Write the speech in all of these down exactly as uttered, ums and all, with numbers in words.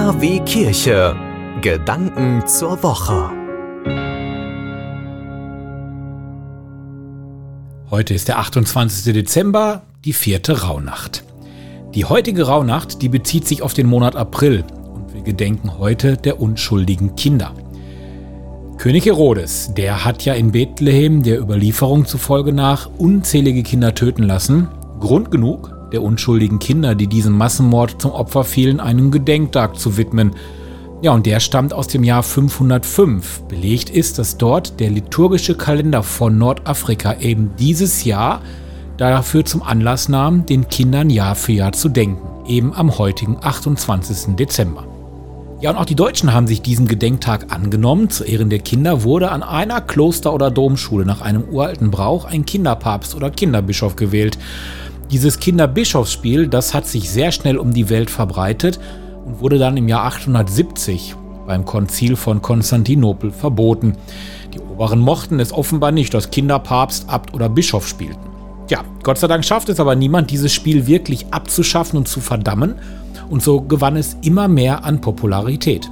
K W Kirche. Gedanken zur Woche. Heute ist der achtundzwanzigste Dezember, die vierte Rauhnacht. Die heutige Rauhnacht, die bezieht sich auf den Monat April und wir gedenken heute der unschuldigen Kinder. König Herodes, der hat ja in Bethlehem der Überlieferung zufolge nach unzählige Kinder töten lassen. Grund genug, der unschuldigen Kinder, die diesem Massenmord zum Opfer fielen, einen Gedenktag zu widmen. Ja, und der stammt aus dem Jahr fünfhundertfünf. Belegt ist, dass dort der liturgische Kalender von Nordafrika eben dieses Jahr dafür zum Anlass nahm, den Kindern Jahr für Jahr zu denken, eben am heutigen achtundzwanzigsten Dezember. Ja, und auch die Deutschen haben sich diesen Gedenktag angenommen. Zu Ehren der Kinder wurde an einer Kloster- oder Domschule nach einem uralten Brauch ein Kinderpapst oder Kinderbischof gewählt. Dieses Kinderbischofsspiel, das hat sich sehr schnell um die Welt verbreitet und wurde dann im Jahr achthundertsiebzig beim Konzil von Konstantinopel verboten. Die Oberen mochten es offenbar nicht, dass Kinderpapst, Abt oder Bischof spielten. Ja, Gott sei Dank schafft es aber niemand, dieses Spiel wirklich abzuschaffen und zu verdammen, und so gewann es immer mehr an Popularität.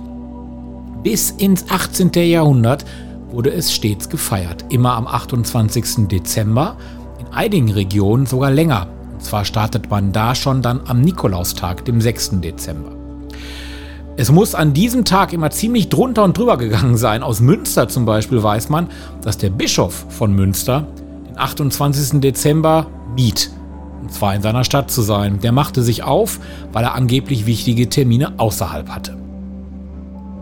Bis ins achtzehnte Jahrhundert wurde es stets gefeiert, immer am achtundzwanzigsten Dezember, in einigen Regionen sogar länger. Und zwar startet man da schon dann am Nikolaustag, dem sechsten Dezember. Es muss an diesem Tag immer ziemlich drunter und drüber gegangen sein. Aus Münster zum Beispiel weiß man, dass der Bischof von Münster den achtundzwanzigsten Dezember mied, und zwar in seiner Stadt zu sein. Der machte sich auf, weil er angeblich wichtige Termine außerhalb hatte.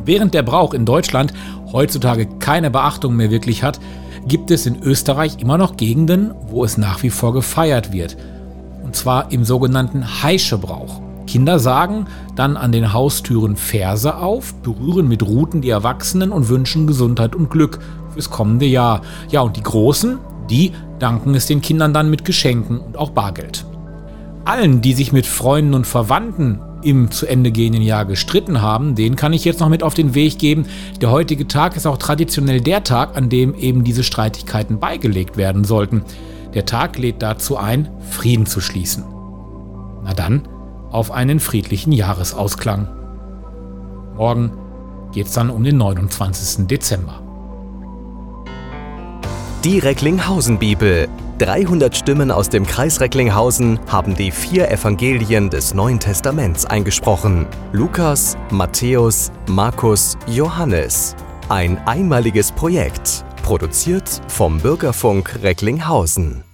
Während der Brauch in Deutschland heutzutage keine Beachtung mehr wirklich hat, gibt es in Österreich immer noch Gegenden, wo es nach wie vor gefeiert wird. Und zwar im sogenannten Heischebrauch. Kinder sagen dann an den Haustüren Verse auf, berühren mit Ruten die Erwachsenen und wünschen Gesundheit und Glück fürs kommende Jahr. Ja, und die Großen, die danken es den Kindern dann mit Geschenken und auch Bargeld. Allen, die sich mit Freunden und Verwandten im zu Ende gehenden Jahr gestritten haben, denen kann ich jetzt noch mit auf den Weg geben. Der heutige Tag ist auch traditionell der Tag, an dem eben diese Streitigkeiten beigelegt werden sollten. Der Tag lädt dazu ein, Frieden zu schließen. Na dann, auf einen friedlichen Jahresausklang. Morgen geht's dann um den neunundzwanzigsten Dezember. Die Recklinghausen-Bibel. dreihundert Stimmen aus dem Kreis Recklinghausen haben die vier Evangelien des Neuen Testaments eingesprochen: Lukas, Matthäus, Markus, Johannes. Ein einmaliges Projekt, produziert vom Bürgerfunk Recklinghausen.